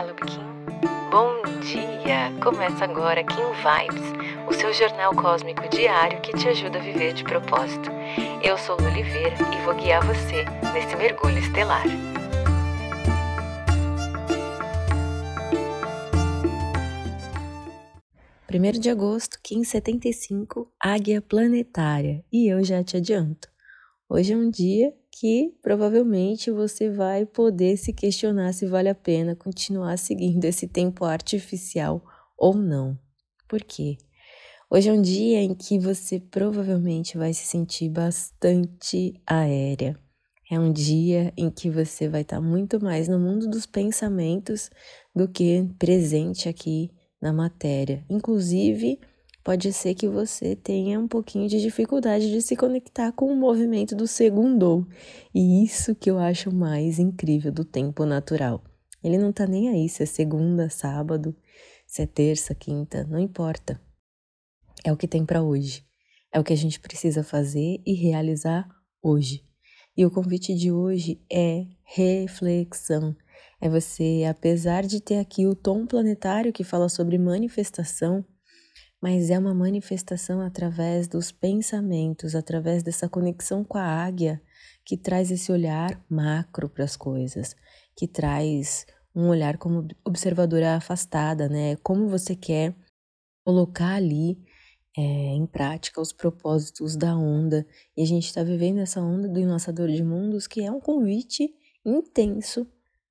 Olá, Lubkin. Bom dia! Começa agora Kim Vibes, o seu jornal cósmico diário que te ajuda a viver de propósito. Eu sou Oliveira e vou guiar você nesse mergulho estelar. Primeiro de agosto, 1575, Águia Planetária. E eu já te adianto, hoje é um dia que provavelmente você vai poder se questionar se vale a pena continuar seguindo esse tempo artificial ou não. Por quê? Hoje é um dia em que você provavelmente vai se sentir bastante aérea. É um dia em que você vai estar muito mais no mundo dos pensamentos do que presente aqui na matéria. Inclusive, pode ser que você tenha um pouquinho de dificuldade de se conectar com o movimento do segundou. E isso que eu acho mais incrível do tempo natural. Ele não tá nem aí se é segunda, sábado, se é terça, quinta, não importa. É o que tem pra hoje. É o que a gente precisa fazer e realizar hoje. E o convite de hoje é reflexão. É você, apesar de ter aqui o tom planetário que fala sobre manifestação, mas é uma manifestação através dos pensamentos, através dessa conexão com a águia, que traz esse olhar macro para as coisas, que traz um olhar como observadora afastada, né? Como você quer colocar ali em prática os propósitos da onda. E a gente está vivendo essa onda do Enlaçador de Mundos, que é um convite intenso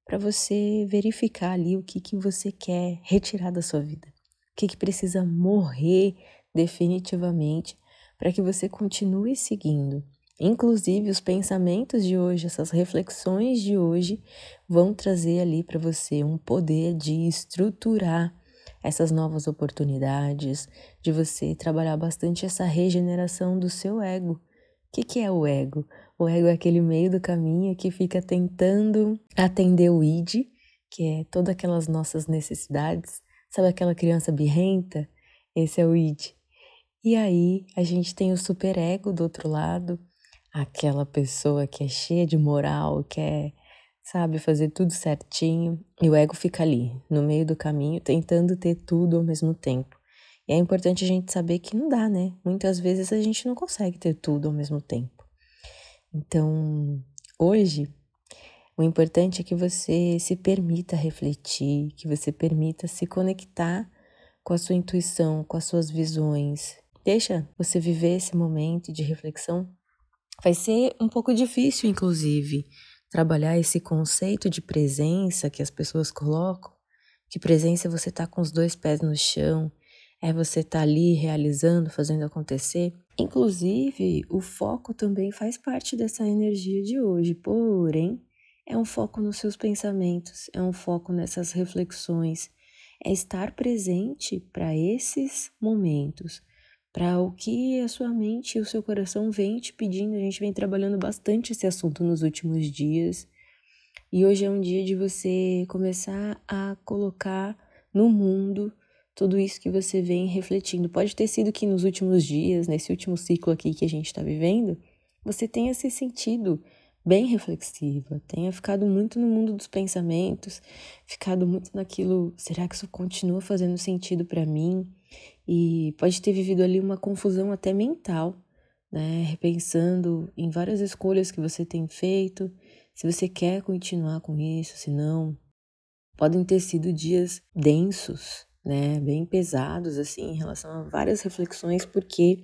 para você verificar ali o que você quer retirar da sua vida. O que precisa morrer definitivamente para que você continue seguindo. Inclusive, os pensamentos de hoje, essas reflexões de hoje, vão trazer ali para você um poder de estruturar essas novas oportunidades, de você trabalhar bastante essa regeneração do seu ego. O que é o ego? O ego é aquele meio do caminho que fica tentando atender o id, que é todas aquelas nossas necessidades. Sabe aquela criança birrenta? Esse é o id. E aí a gente tem o superego do outro lado, aquela pessoa que é cheia de moral, quer, sabe, fazer tudo certinho. E o ego fica ali, no meio do caminho, tentando ter tudo ao mesmo tempo. E é importante a gente saber que não dá, né? Muitas vezes a gente não consegue ter tudo ao mesmo tempo. Então, hoje, o importante é que você se permita refletir, que você permita se conectar com a sua intuição, com as suas visões. Deixa você viver esse momento de reflexão. Vai ser um pouco difícil, inclusive, trabalhar esse conceito de presença que as pessoas colocam, que presença é você estar com os dois pés no chão, é você estar ali realizando, fazendo acontecer. Inclusive, o foco também faz parte dessa energia de hoje, porém, é um foco nos seus pensamentos, é um foco nessas reflexões, é estar presente para esses momentos, para o que a sua mente e o seu coração vem te pedindo. A gente vem trabalhando bastante esse assunto nos últimos dias e hoje é um dia de você começar a colocar no mundo tudo isso que você vem refletindo. Pode ter sido que nos últimos dias, nesse último ciclo aqui que a gente está vivendo, você tenha se sentido bem reflexiva, tenha ficado muito no mundo dos pensamentos, ficado muito naquilo, será que isso continua fazendo sentido para mim? E pode ter vivido ali uma confusão até mental, né? Repensando em várias escolhas que você tem feito, se você quer continuar com isso, se não. Podem ter sido dias densos, né? Bem pesados, assim, em relação a várias reflexões, porque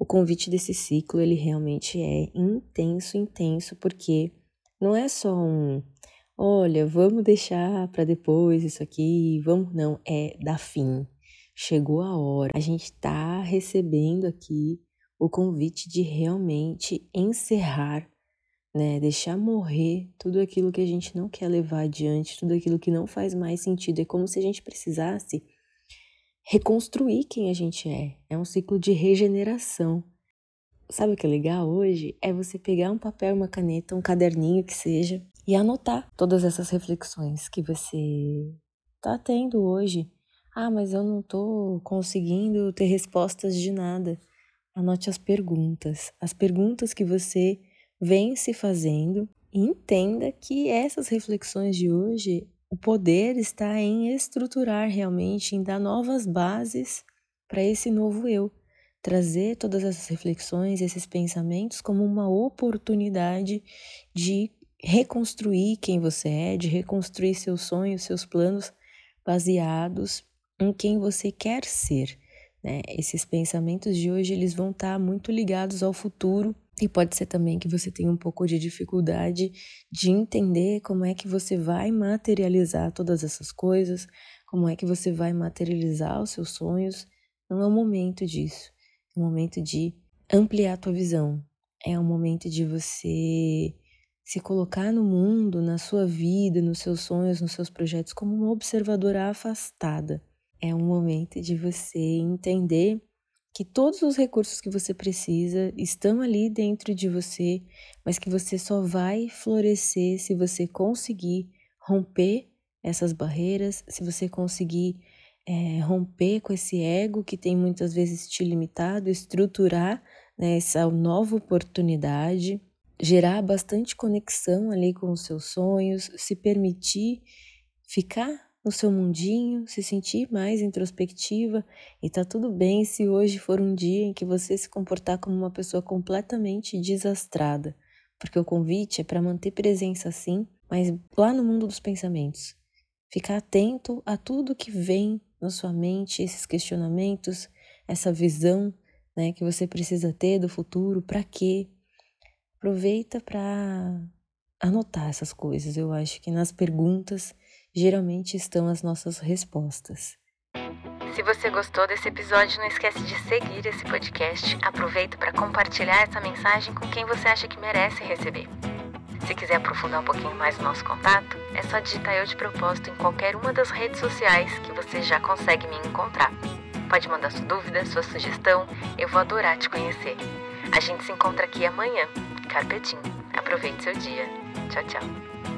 o convite desse ciclo, ele realmente é intenso, porque não é só um, olha, vamos deixar para depois isso aqui, vamos, não, é dá fim, chegou a hora. A gente tá recebendo aqui o convite de realmente encerrar, né, deixar morrer tudo aquilo que a gente não quer levar adiante, tudo aquilo que não faz mais sentido, é como se a gente precisasse reconstruir quem a gente é. É um ciclo de regeneração. Sabe o que é legal hoje? É você pegar um papel, uma caneta, um caderninho que seja e anotar todas essas reflexões que você tá tendo hoje. Ah, mas eu não tô conseguindo ter respostas de nada. Anote as perguntas. As perguntas que você vem se fazendo e entenda que essas reflexões de hoje O poder está em estruturar realmente, em dar novas bases para esse novo eu. Trazer todas essas reflexões, esses pensamentos como uma oportunidade de reconstruir quem você é, de reconstruir seus sonhos, seus planos baseados em quem você quer ser, né? Esses pensamentos de hoje, eles vão estar muito ligados ao futuro e pode ser também que você tenha um pouco de dificuldade de entender como é que você vai materializar todas essas coisas, como é que você vai materializar os seus sonhos. Não é o momento disso, é o momento de ampliar a tua visão, é o momento de você se colocar no mundo, na sua vida, nos seus sonhos, nos seus projetos, como uma observadora afastada. É um momento de você entender que todos os recursos que você precisa estão ali dentro de você, mas que você só vai florescer se você conseguir romper essas barreiras, se você conseguir romper com esse ego que tem muitas vezes te limitado, estruturar, né, essa nova oportunidade, gerar bastante conexão ali com os seus sonhos, se permitir ficar no seu mundinho, se sentir mais introspectiva, e tá tudo bem se hoje for um dia em que você se comportar como uma pessoa completamente desastrada, porque o convite é para manter presença sim, mas lá no mundo dos pensamentos. Ficar atento a tudo que vem na sua mente, esses questionamentos, essa visão, né, que você precisa ter do futuro, para quê? Aproveita para anotar essas coisas. Eu acho que nas perguntas geralmente estão as nossas respostas. Se você gostou desse episódio, não esquece de seguir esse podcast. Aproveita para compartilhar essa mensagem com quem você acha que merece receber. Se quiser aprofundar um pouquinho mais o nosso contato, é só digitar Eu de Propósito em qualquer uma das redes sociais que você já consegue me encontrar. Pode mandar sua dúvida, sua sugestão, eu vou adorar te conhecer. A gente se encontra aqui amanhã, carpetinho. Aproveite seu dia. Tchau, tchau.